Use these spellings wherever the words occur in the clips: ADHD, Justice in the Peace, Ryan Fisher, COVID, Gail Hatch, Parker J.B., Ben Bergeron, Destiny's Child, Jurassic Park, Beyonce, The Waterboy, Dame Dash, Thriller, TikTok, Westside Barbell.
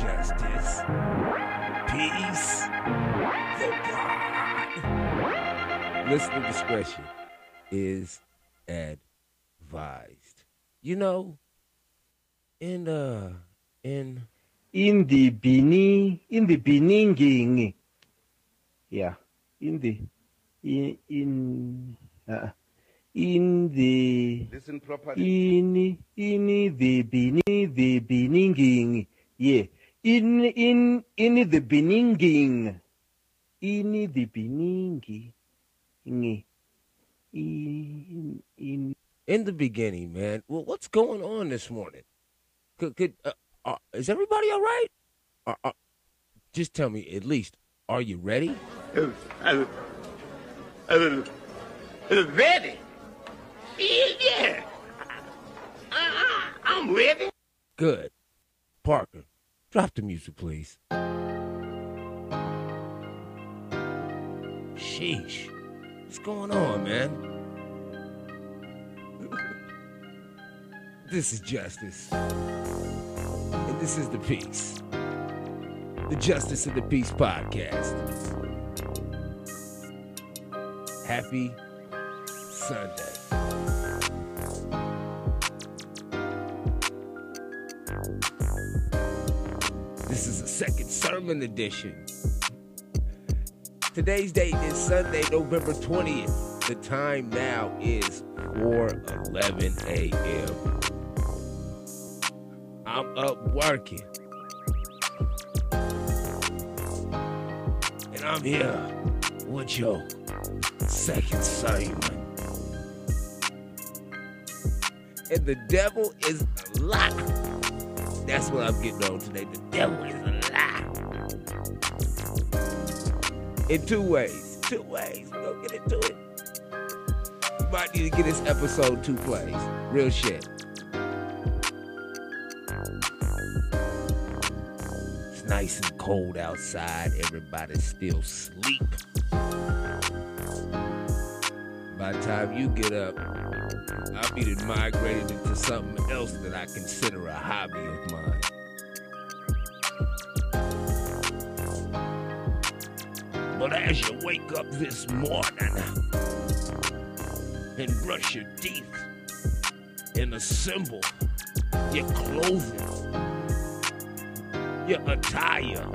Justice, Peace, the God. Listener discretion is advised. You know, in the Beninging, yeah, in the beginning, man. Well, what's going on this morning? Is everybody all right? Just tell me, at least, are you ready? Ready? Yeah. I'm ready. Good. Parker, drop the music, please. Sheesh. What's going on, man? This is Justice. And this is the Peace. The Justice in the Peace podcast. Happy Sunday. This is a second sermon edition. Today's date is Sunday, November 20th. The time now is 4:11 a.m. I'm up working. And I'm here with your second sermon. And the devil is a lie. That's what I'm getting on today. The devil is a lie. In two ways. We're going to get into it. You might need to get this episode 2 plays. Real shit. It's nice and cold outside. Everybody's still asleep. By the time you get up, I've even migrated into something else that I consider a hobby of mine. But as you wake up this morning and brush your teeth and assemble your clothing, your attire,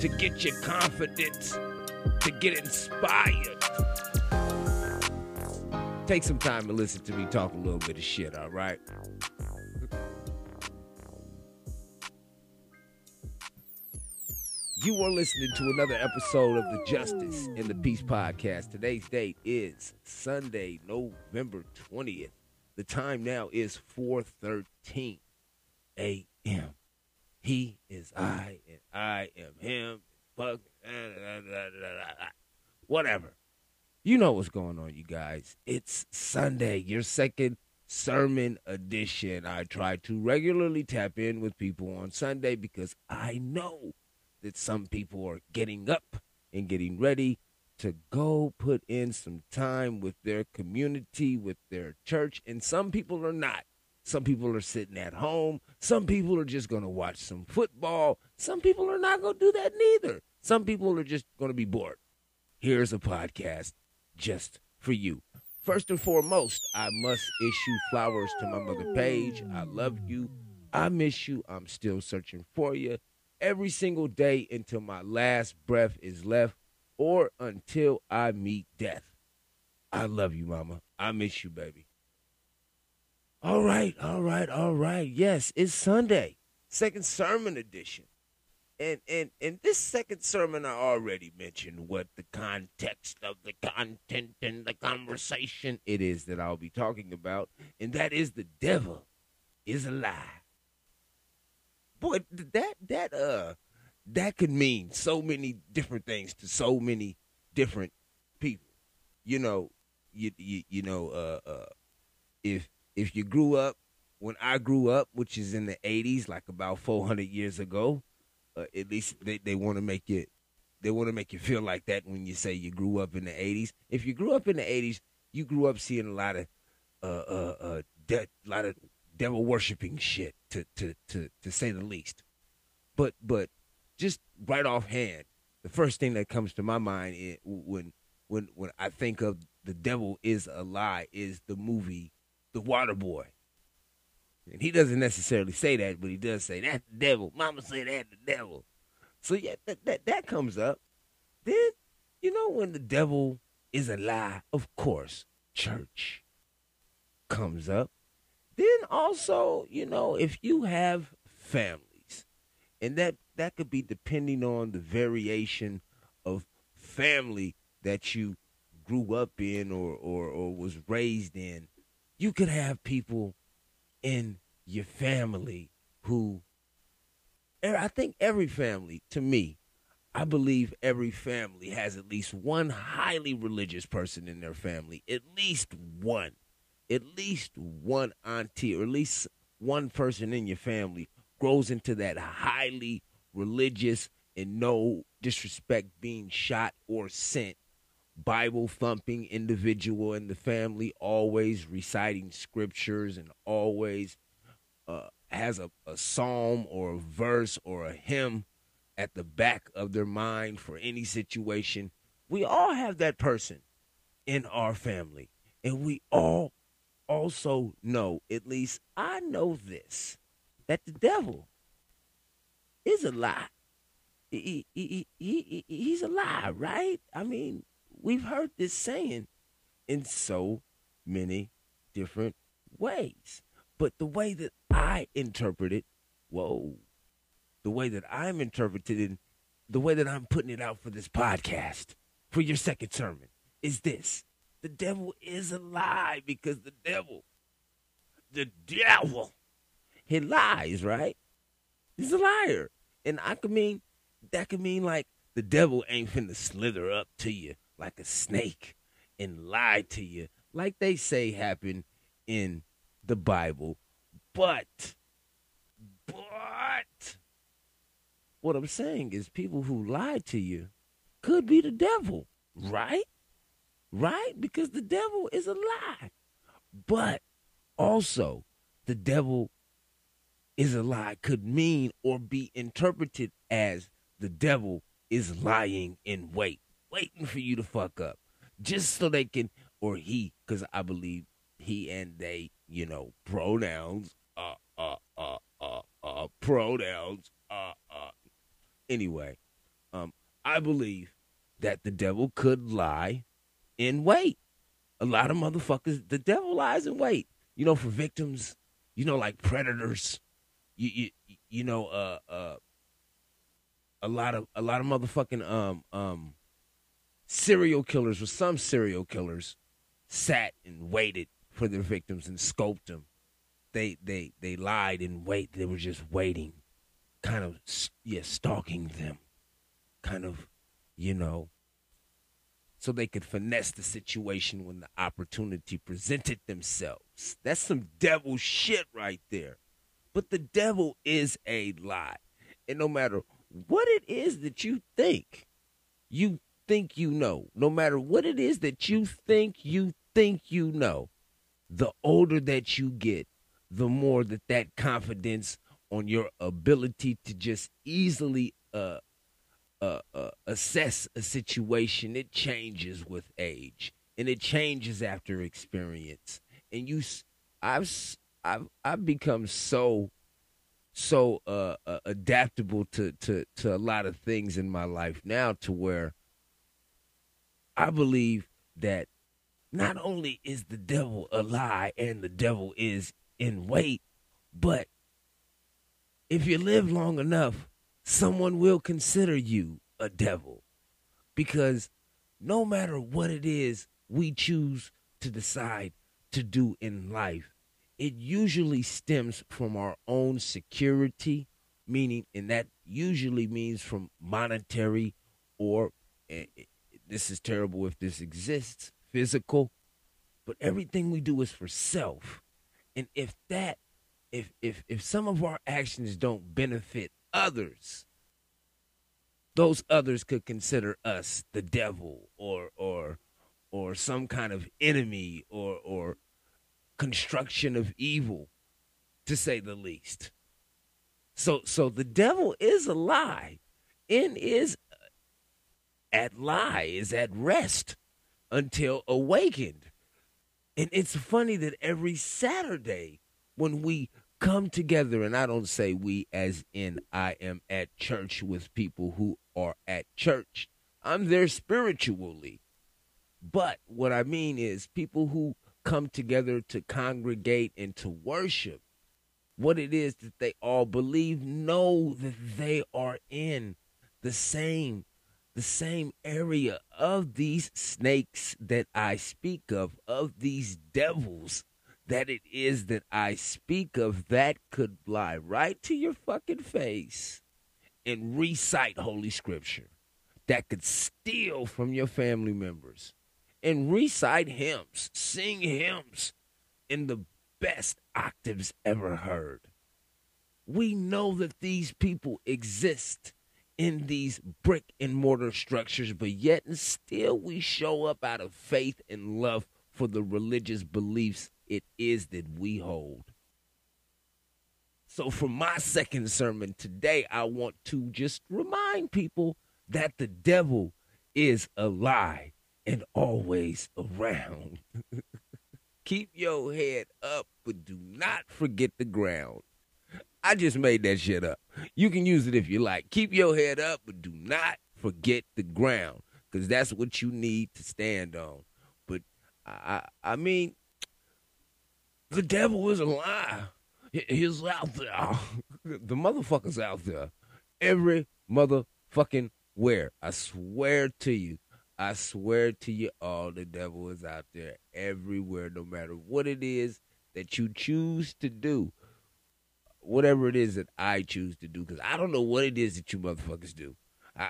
to get your confidence, to get inspired, take some time and listen to me talk a little bit of shit, all right? You are listening to another episode of the Justice in the Peace podcast. Today's date is Sunday, November 20th. The time now is 4:13 a.m. He is I, and I am him. Fuck, whatever. You know what's going on, you guys. It's Sunday, your second sermon edition. I try to regularly tap in with people on Sunday because I know that some people are getting up and getting ready to go put in some time with their community, with their church, and some people are not. Some people are sitting at home. Some people are just going to watch some football. Some people are not going to do that neither. Some people are just going to be bored. Here's a podcast just for you. First and foremost, I must issue flowers to my mother, Paige. I love you. I miss you. I'm still searching for you. Every single day until my last breath is left or until I meet death. I love you, Mama. I miss you, baby. All right. Yes, it's Sunday, second sermon edition. And this second sermon, I already mentioned what the context of the content and the conversation it is that I'll be talking about, and that is the devil is a lie. Boy, that could mean so many different things to so many different people. You know, if you grew up when I grew up, which is in the 80s, like about 400 years ago. At least they want to make it. They want to make you feel like that when you say you grew up in the 80s. If you grew up in the 80s, you grew up seeing a lot of devil worshiping shit. to say the least. But just right offhand, the first thing that comes to my mind is, when I think of The Devil Is a Lie, is the movie The Waterboy. And he doesn't necessarily say that, but he does say, that's the devil. Mama said that's the devil. So yeah, that comes up. Then, you know, when The Devil Is a Lie, of course, church comes up. Then also, you know, if you have families, and that could be depending on the variation of family that you grew up in or was raised in, you could have people in your family who, I think every family, to me, I believe every family has at least one highly religious person in their family, at least one auntie, or at least one person in your family grows into that highly religious, and no disrespect being shot or sent, Bible-thumping individual in the family, always reciting scriptures and always has a psalm or a verse or a hymn at the back of their mind for any situation. We all have that person in our family. And we all also know, at least I know this, that the devil is a lie. He's a lie, right? I mean, we've heard this saying in so many different ways. But the way that I interpret it, the way that I'm interpreting it, the way that I'm putting it out for this podcast, for your second sermon, is this. The devil is a lie, because the devil, he lies, right? He's a liar. And that could mean like the devil ain't finna slither up to you like a snake and lie to you like they say happened in the Bible. But what I'm saying is, people who lie to you could be the devil, right? Right? Because the devil is a lie. But also, the devil is a lie could mean or be interpreted as the devil is lying in wait, waiting for you to fuck up, just so they can, or he, because I believe he and they, you know, pronouns, Anyway, I believe that the devil could lie in wait. A lot of motherfuckers, the devil lies in wait. You know, for victims, you know, like predators, a lot of motherfucking serial killers, or some serial killers, sat and waited for their victims and scoped them. They lied in wait. They were just waiting, kind of stalking them, kind of, you know, so they could finesse the situation when the opportunity presented themselves. That's some devil shit right there. But the devil is a lie, and no matter what it is that you think you know, no matter what it is that you think you know, the older that you get, the more that confidence on your ability to just easily assess a situation, it changes with age, and it changes after experience. And I've become so adaptable to a lot of things in my life now, to where I believe that not only is the devil a lie and the devil is in wait, but if you live long enough, someone will consider you a devil, because no matter what it is we choose to decide to do in life, it usually stems from our own security, meaning, and that usually means from monetary, or, this is terrible if this exists, physical, but everything we do is for self. And if some of our actions don't benefit others, those others could consider us the devil, or some kind of enemy, or construction of evil, to say the least. So the devil is a lie, and is at lie, is at rest until awakened. And it's funny that every Saturday when we come together, and I don't say we as in I am at church with people who are at church. I'm there spiritually. But what I mean is people who come together to congregate and to worship, what it is that they all believe, know that they are in the same area of these snakes that I speak of these devils that it is that I speak of, that could lie right to your fucking face and recite Holy Scripture, that could steal from your family members and recite hymns, sing hymns in the best octaves ever heard. We know that these people exist in these brick and mortar structures, but yet and still we show up out of faith and love for the religious beliefs it is that we hold. So for my second sermon today, I want to just remind people that the devil is a lie and always around. Keep your head up, but do not forget the ground. I just made that shit up. You can use it if you like. Keep your head up, but do not forget the ground, because that's what you need to stand on. But I mean, the devil is a lie. He's out there. The motherfucker's out there. Every motherfucking where. I swear to you. I swear to you all, the devil is out there everywhere, no matter what it is that you choose to do. Whatever it is that I choose to do, because I don't know what it is that you motherfuckers do.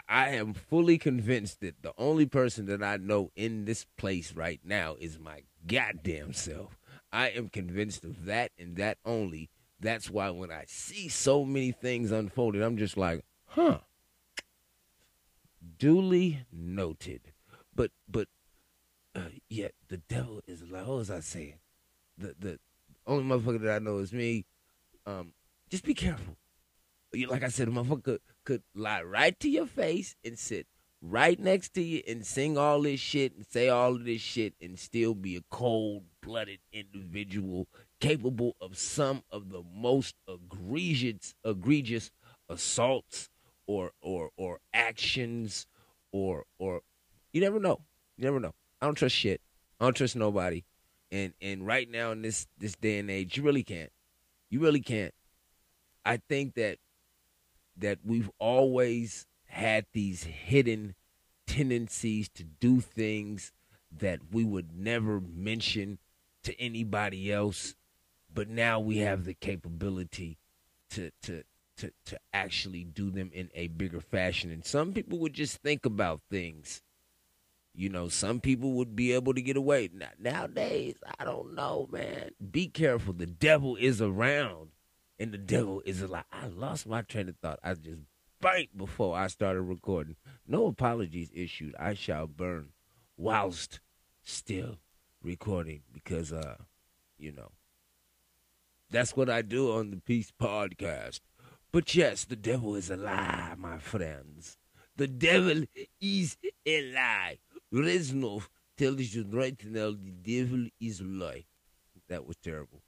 I am fully convinced that the only person that I know in this place right now is my goddamn self. I am convinced of that and that only. That's why when I see so many things unfolded, I'm just like, huh. Duly noted. But yeah, the devil is like, what was I saying? The only motherfucker that I know is me. Just be careful. Like I said, a motherfucker could lie right to your face and sit right next to you and sing all this shit and say all of this shit and still be a cold-blooded individual capable of some of the most egregious assaults or actions or you never know. You never know. I don't trust shit. I don't trust nobody. And right now in this day and age, you really can't. You really can't. I think that we've always had these hidden tendencies to do things that we would never mention to anybody else, but now we have the capability to actually do them in a bigger fashion. And some people would just think about things. You know, some people would be able to get away. Nowadays, I don't know, man. Be careful. The devil is around, and the devil is a lie. I lost my train of thought. I just burnt before I started recording. No apologies issued. I shall burn whilst still recording because, you know, that's what I do on the Peace Podcast. But, yes, the devil is a lie, my friends. The devil is a lie. Reznov tells you right now the devil is a lie. That was terrible.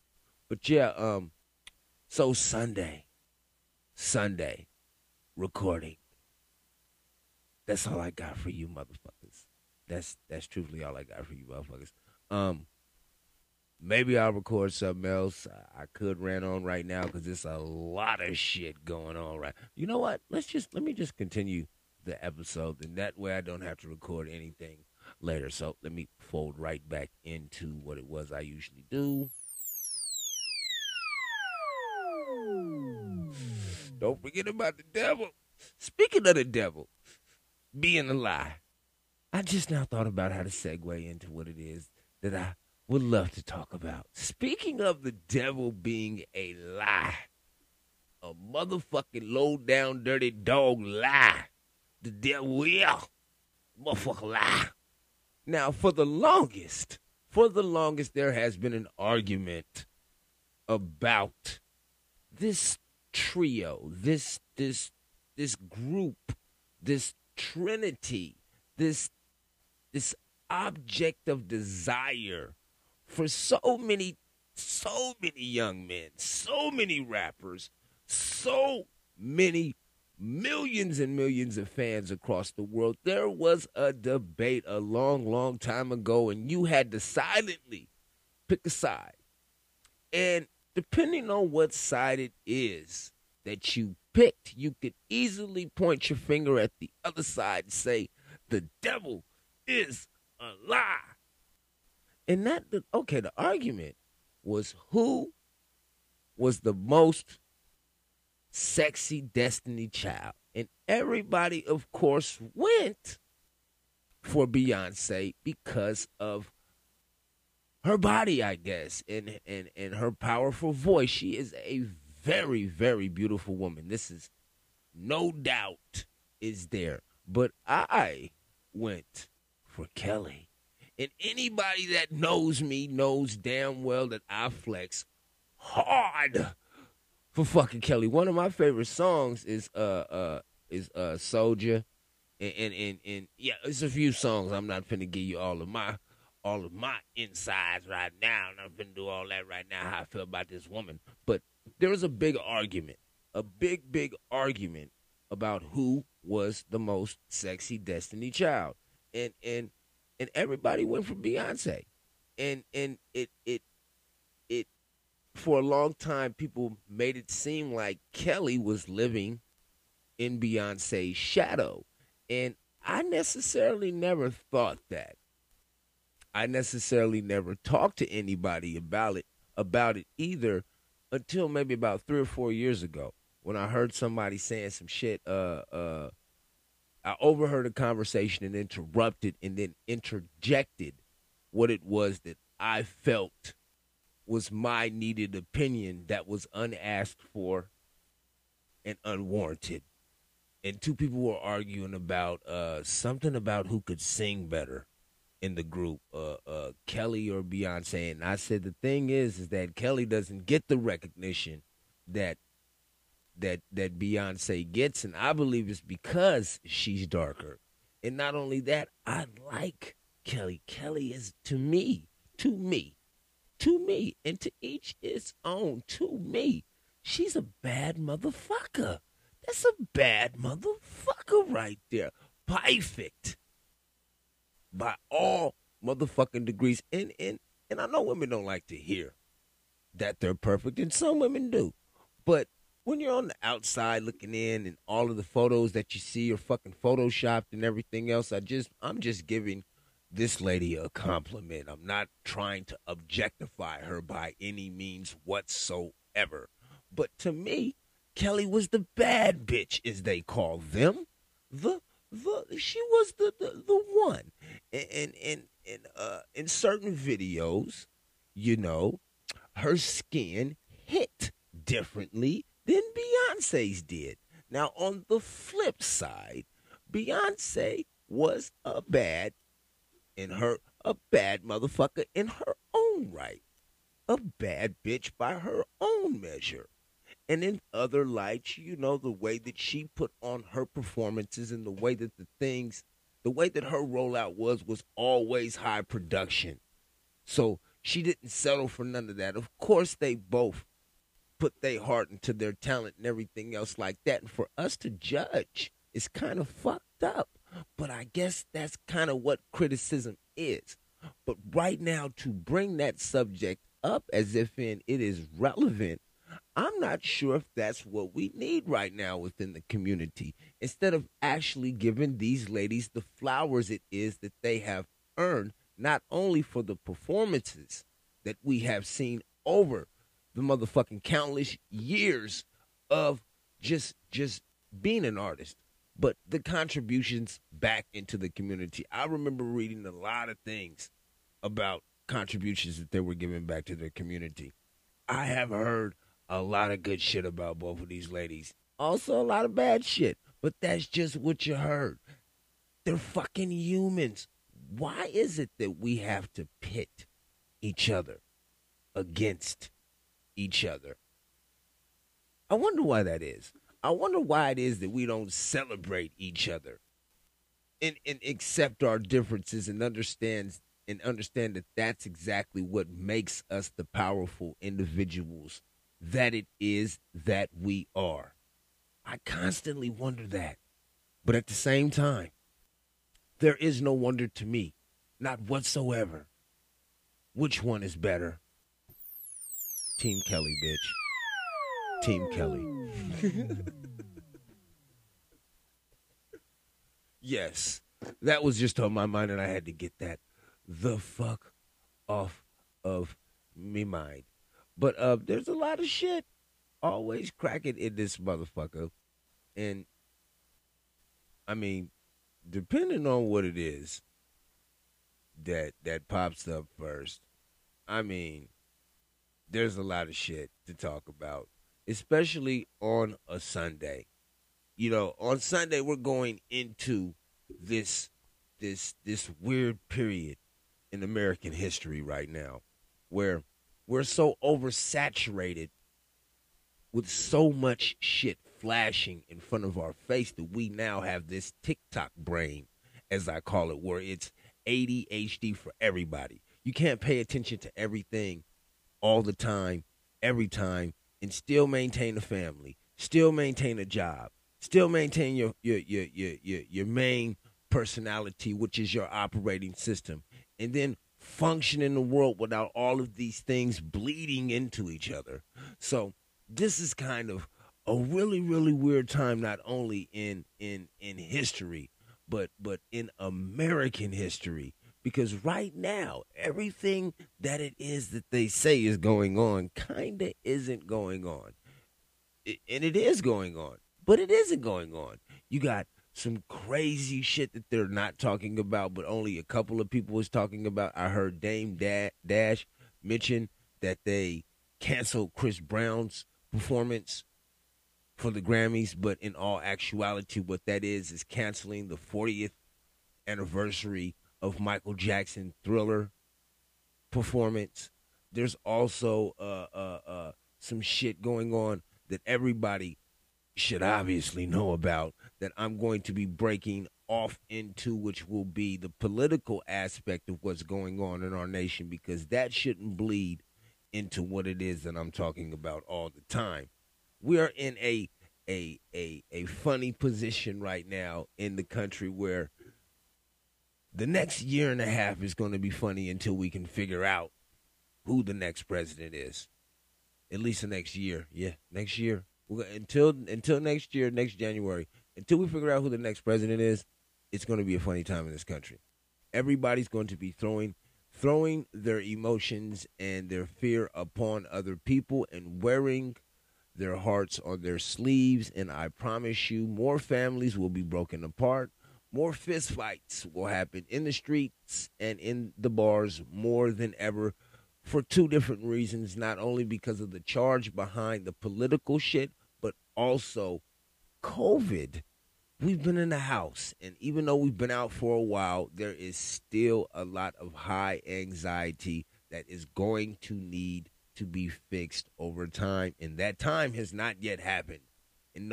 But yeah, so Sunday recording. That's all I got for you motherfuckers. That's truthfully all I got for you motherfuckers. Maybe I'll record something else. I could rant on right now because there's a lot of shit going on right. You know what? Let me just continue the episode, and that way I don't have to record anything later. So let me fold right back into what it was I usually do. Don't forget about the devil. Speaking of the devil being a lie, I just now thought about how to segue into what it is that I would love to talk about. Speaking of the devil being a lie, a motherfucking low-down, dirty dog lie. The devil, yeah, motherfucker lie. Now, for the longest, there has been an argument about this trio, this group, this trinity, this object of desire for so many young men, so many rappers, so many millions and millions of fans across the world. There was a debate a long, long time ago, and you had to silently pick a side. And depending on what side it is that you picked, you could easily point your finger at the other side and say, the devil is a lie. And that, okay, the argument was who was the most sexy Destiny Child. And everybody, of course, went for Beyonce because of her body, I guess, and her powerful voice. She is a very, very beautiful woman. This is no doubt is there. But I went for Kelly. And anybody that knows me knows damn well that I flex hard for fucking Kelly. One of my favorite songs is Soldier, and yeah, it's a few songs. I'm not finna give you all of my insides right now. I'm not finna do all that right now, how I feel about this woman. But there was a big argument, a big argument about who was the most sexy Destiny Child, and everybody went for Beyonce, and it for a long time people made it seem like Kelly was living in Beyonce's shadow, and I necessarily never thought that. I necessarily never talked to anybody about it either, until maybe about 3 or 4 years ago when I heard somebody saying some shit. I overheard a conversation and interrupted and then interjected what it was that I felt was my needed opinion that was unasked for and unwarranted. And two people were arguing about something about who could sing better in the group, Kelly or Beyonce. And I said, the thing is that Kelly doesn't get the recognition that Beyonce gets, and I believe it's because she's darker. And not only that, I like Kelly. Kelly is, to me, and to each its own, to me, she's a bad motherfucker. That's a bad motherfucker right there. Perfect. By all motherfucking degrees. And I know women don't like to hear that they're perfect, and some women do. But when you're on the outside looking in and all of the photos that you see are fucking photoshopped and everything else, I'm just giving this lady a compliment. I'm not trying to objectify her by any means whatsoever. But to me, Kelly was the bad bitch, as they call them. She was the one. And in certain videos, you know, her skin hit differently than Beyonce's did. Now, on the flip side, Beyonce was a bad motherfucker in her own right. A bad bitch by her own measure. And in other lights, you know, the way that she put on her performances and the way that her rollout was always high production. So she didn't settle for none of that. Of course, they both put their heart into their talent and everything else like that. And for us to judge is kind of fucked up. But I guess that's kind of what criticism is. But right now, to bring that subject up as if in it is relevant, I'm not sure if that's what we need right now within the community. Instead of actually giving these ladies the flowers it is that they have earned, not only for the performances that we have seen over the motherfucking countless years of just being an artist, but the contributions back into the community. I remember reading a lot of things about contributions that they were giving back to their community. I have heard a lot of good shit about both of these ladies. Also a lot of bad shit, but that's just what you heard. They're fucking humans. Why is it that we have to pit each other against each other? I wonder why that is. I wonder why it is that we don't celebrate each other and accept our differences and understand that that's exactly what makes us the powerful individuals that it is that we are. I constantly wonder that. But at the same time, there is no wonder to me, not whatsoever. Which one is better? Team Kelly, bitch. Team Kelly. Yes, that was just on my mind, and I had to get that the fuck off of me mind. But there's a lot of shit always cracking in this motherfucker. And, I mean, depending on what it is that pops up first, I mean, there's a lot of shit to talk about, especially on a Sunday. You know, on Sunday, we're going into this weird period in American history right now where we're so oversaturated with so much shit flashing in front of our face that we now have this TikTok brain, as I call it, where it's ADHD for everybody. You can't pay attention to everything all the time, every time, and still maintain a family, still maintain a job, still maintain your main personality, which is your operating system, and then function in the world without all of these things bleeding into each other. So this is kind of a really, really weird time, not only in history, but in American history, because right now, everything that it is that they say is going on kind of isn't going on. And it is going on, but it isn't going on. You got some crazy shit that they're not talking about, but only a couple of people is talking about. I heard Dame Dash mention that they canceled Chris Brown's performance for the Grammys, but in all actuality, what that is canceling the 40th anniversary of Michael Jackson's Thriller performance. There's also some shit going on that everybody should obviously know about that I'm going to be breaking off into, which will be the political aspect of what's going on in our nation, because that shouldn't bleed into what it is that I'm talking about all the time. We are in a funny position right now in the country where the next year and a half is going to be funny until we can figure out who the next president is. At least the next year. Yeah, next year. Until next year, next January, until we figure out who the next president is, it's going to be a funny time in this country. Everybody's going to be throwing their emotions and their fear upon other people and wearing their hearts on their sleeves, and I promise you, more families will be broken apart, more fistfights will happen in the streets and in the bars more than ever for two different reasons, not only because of the charge behind the political shit, but also COVID. We've been in the house, and even though we've been out for a while, there is still a lot of high anxiety that is going to need to be fixed over time, and that time has not yet happened. And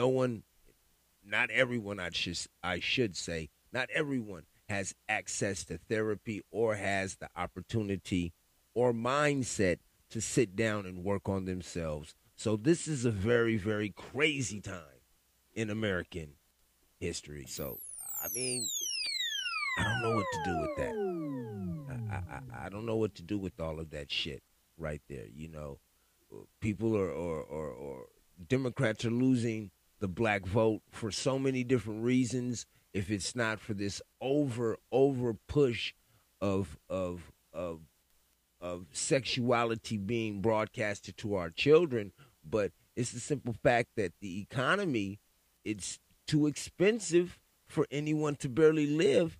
not everyone has access to therapy or has the opportunity or mindset to sit down and work on themselves. So this is a very, very crazy time in American history. So, I mean, I don't know what to do with that. I don't know what to do with all of that shit right there. You know, people or Democrats are losing the black vote for so many different reasons. If it's not for this over push of sexuality being broadcasted to our children, but it's the simple fact that the economy, it's too expensive for anyone to barely live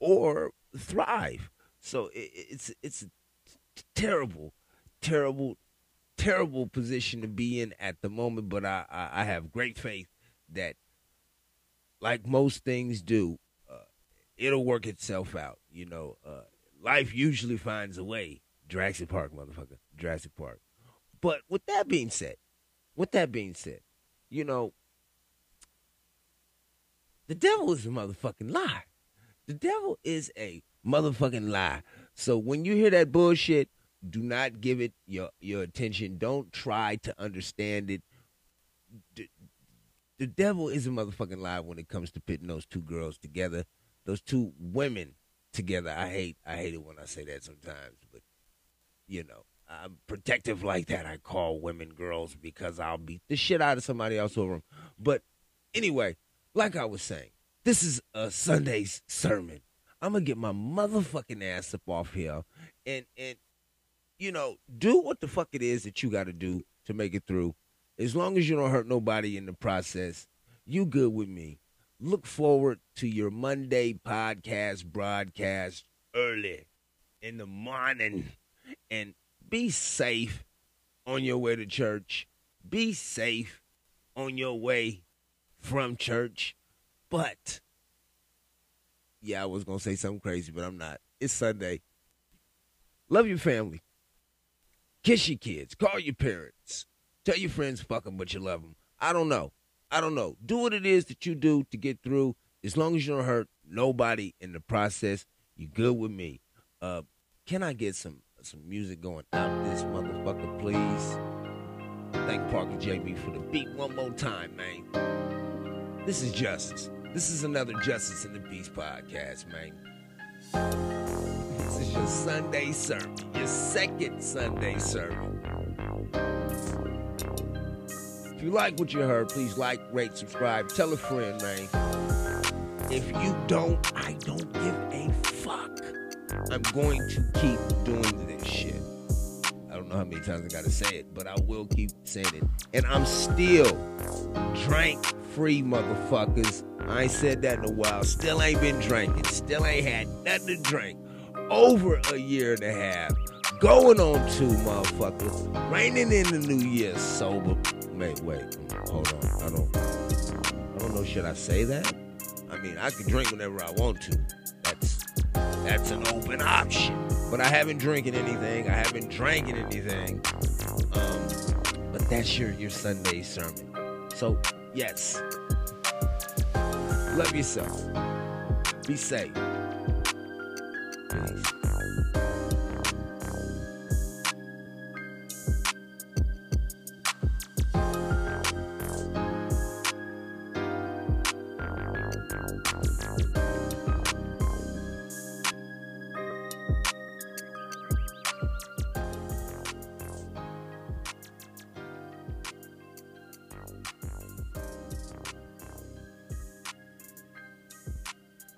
or thrive. So it's terrible, terrible, terrible position to be in at the moment, but I have great faith that, like most things do, it'll work itself out. You know, life usually finds a way. Jurassic Park, motherfucker. Jurassic Park. But with that being said, With that being said, you know, the devil is a motherfucking lie. The devil is a motherfucking lie. So when you hear that bullshit, do not give it your attention. Don't try to understand it. The devil is a motherfucking lie when it comes to pitting those two girls together, those two women together. I hate it when I say that sometimes, but you know, I'm protective like that. I call women girls because I'll beat the shit out of somebody else over them. But anyway, like I was saying, this is a Sunday sermon. I'm gonna get my motherfucking ass up off here and you know, do what the fuck it is that you gotta do to make it through. As long as you don't hurt nobody in the process, you good with me. Look forward to your Monday podcast broadcast early in the morning. And be safe on your way to church. Be safe on your way from church. But, yeah, I was going to say something crazy, but I'm not. It's Sunday. Love your family. Kiss your kids. Call your parents. Tell your friends, fuck them, but you love them. I don't know. Do what it is that you do to get through. As long as you don't hurt nobody in the process, you good with me. Can I get some music going out this motherfucker, please? Thank Parker J.B. for the beat one more time, man. This is Justice. This is another Justice in the Peace podcast, man. This is your Sunday sermon, your second Sunday sermon. If you like what you heard, please like, rate, subscribe, tell a friend, man. If you don't, I don't give a fuck. I'm going to keep doing this shit. I don't know how many times I gotta say it, but I will keep saying it. And I'm still drink-free, motherfuckers. I ain't said that in a while. Still ain't been drinking. Still ain't had nothing to drink. Over a year and a half. Going on 2, motherfuckers. Raining in the new year sober. Wait, hold on. I don't know, should I say that? I mean, I can drink whenever I want to. That's an open option. But I haven't drinking anything. But that's your Sunday sermon. So, yes. Love yourself. Be safe. Peace.